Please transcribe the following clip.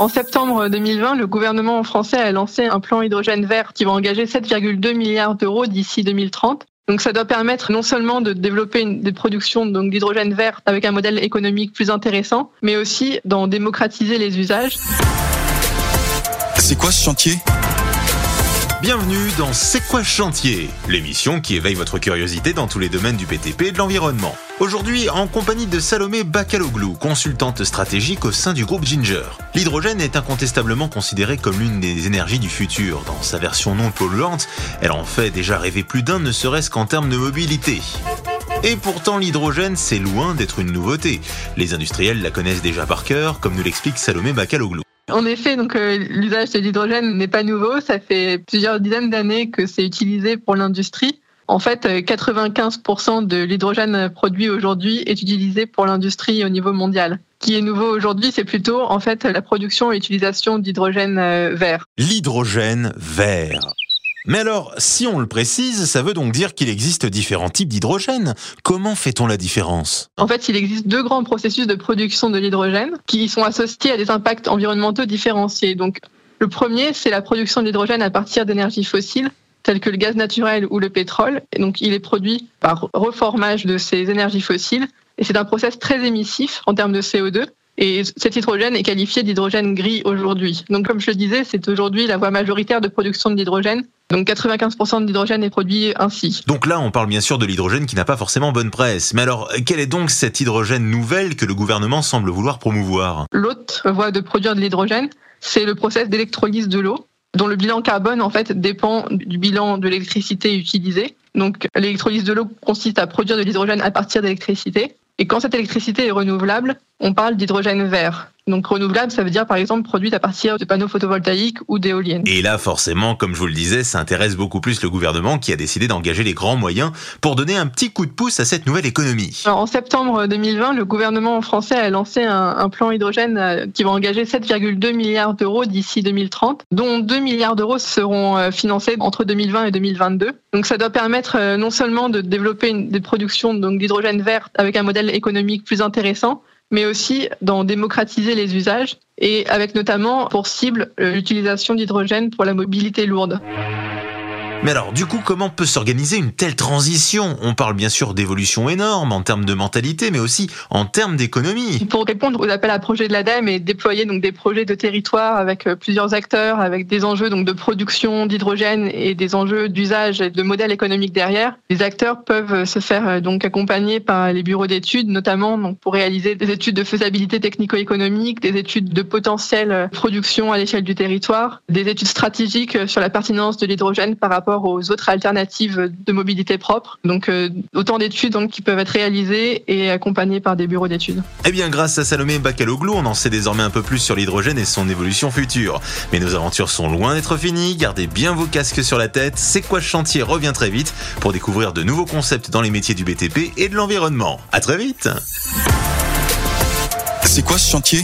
En septembre 2020, le gouvernement français a lancé un plan hydrogène vert qui va engager 7,2 milliards d'euros d'ici 2030. Donc ça doit permettre non seulement de développer des productions d'hydrogène vert avec un modèle économique plus intéressant, mais aussi d'en démocratiser les usages. C'est quoi ce chantier ? Bienvenue dans C'est quoi chantier, l'émission qui éveille votre curiosité dans tous les domaines du BTP et de l'environnement. Aujourd'hui, en compagnie de Salomé Bakaloglou, consultante stratégique au sein du groupe Ginger. L'hydrogène est incontestablement considéré comme l'une des énergies du futur. Dans sa version non polluante, elle en fait déjà rêver plus d'un, ne serait-ce qu'en termes de mobilité. Et pourtant, l'hydrogène, c'est loin d'être une nouveauté. Les industriels la connaissent déjà par cœur, comme nous l'explique Salomé Bakaloglou. En effet, l'usage de l'hydrogène n'est pas nouveau. Ça fait plusieurs dizaines d'années que c'est utilisé pour l'industrie. En fait, 95% de l'hydrogène produit aujourd'hui est utilisé pour l'industrie au niveau mondial. Ce qui est nouveau aujourd'hui, c'est plutôt en fait la production et l'utilisation d'hydrogène vert. L'hydrogène vert. Mais alors, si on le précise, ça veut donc dire qu'il existe différents types d'hydrogène. Comment fait-on la différence ? En fait, il existe deux grands processus de production de l'hydrogène qui sont associés à des impacts environnementaux différenciés. Donc, le premier, c'est la production de l'hydrogène à partir d'énergies fossiles, telles que le gaz naturel ou le pétrole. Et donc, il est produit par reformage de ces énergies fossiles. Et c'est un process très émissif en termes de CO2. Et cet hydrogène est qualifié d'hydrogène gris aujourd'hui. Donc, comme je le disais, c'est aujourd'hui la voie majoritaire de production de l'hydrogène. Donc, 95% de l'hydrogène est produit ainsi. Donc là, on parle bien sûr de l'hydrogène qui n'a pas forcément bonne presse. Mais alors, quel est donc cet hydrogène nouvel que le gouvernement semble vouloir promouvoir ? L'autre voie de produire de l'hydrogène, c'est le process d'électrolyse de l'eau, dont le bilan carbone, en fait, dépend du bilan de l'électricité utilisée. Donc, l'électrolyse de l'eau consiste à produire de l'hydrogène à partir d'électricité. Et quand cette électricité est renouvelable, on parle d'hydrogène vert. Donc renouvelable, ça veut dire par exemple produite à partir de panneaux photovoltaïques ou d'éoliennes. Et là forcément, comme je vous le disais, ça intéresse beaucoup plus le gouvernement qui a décidé d'engager les grands moyens pour donner un petit coup de pouce à cette nouvelle économie. Alors, en septembre 2020, le gouvernement français a lancé un plan hydrogène qui va engager 7,2 milliards d'euros d'ici 2030, dont 2 milliards d'euros seront financés entre 2020 et 2022. Donc ça doit permettre non seulement de développer des productions d'hydrogène vert avec un modèle économique plus intéressant, mais aussi d'en démocratiser les usages et avec notamment pour cible l'utilisation d'hydrogène pour la mobilité lourde. Mais alors, du coup, comment peut s'organiser une telle transition ? On parle bien sûr d'évolution énorme en termes de mentalité, mais aussi en termes d'économie. Pour répondre aux appels à projets de l'ADEME et déployer donc des projets de territoire avec plusieurs acteurs, avec des enjeux donc de production d'hydrogène et des enjeux d'usage et de modèle économique derrière, les acteurs peuvent se faire donc accompagner par les bureaux d'études, notamment donc pour réaliser des études de faisabilité technico-économique, des études de potentiel production à l'échelle du territoire, des études stratégiques sur la pertinence de l'hydrogène par rapport aux autres alternatives de mobilité propre. Donc autant d'études qui peuvent être réalisées et accompagnées par des bureaux d'études. Eh bien, grâce à Salomé Bakaloglou, on en sait désormais un peu plus sur l'hydrogène et son évolution future. Mais nos aventures sont loin d'être finies. Gardez bien vos casques sur la tête. C'est quoi chantier revient très vite pour découvrir de nouveaux concepts dans les métiers du BTP et de l'environnement. À très vite. C'est quoi ce chantier ?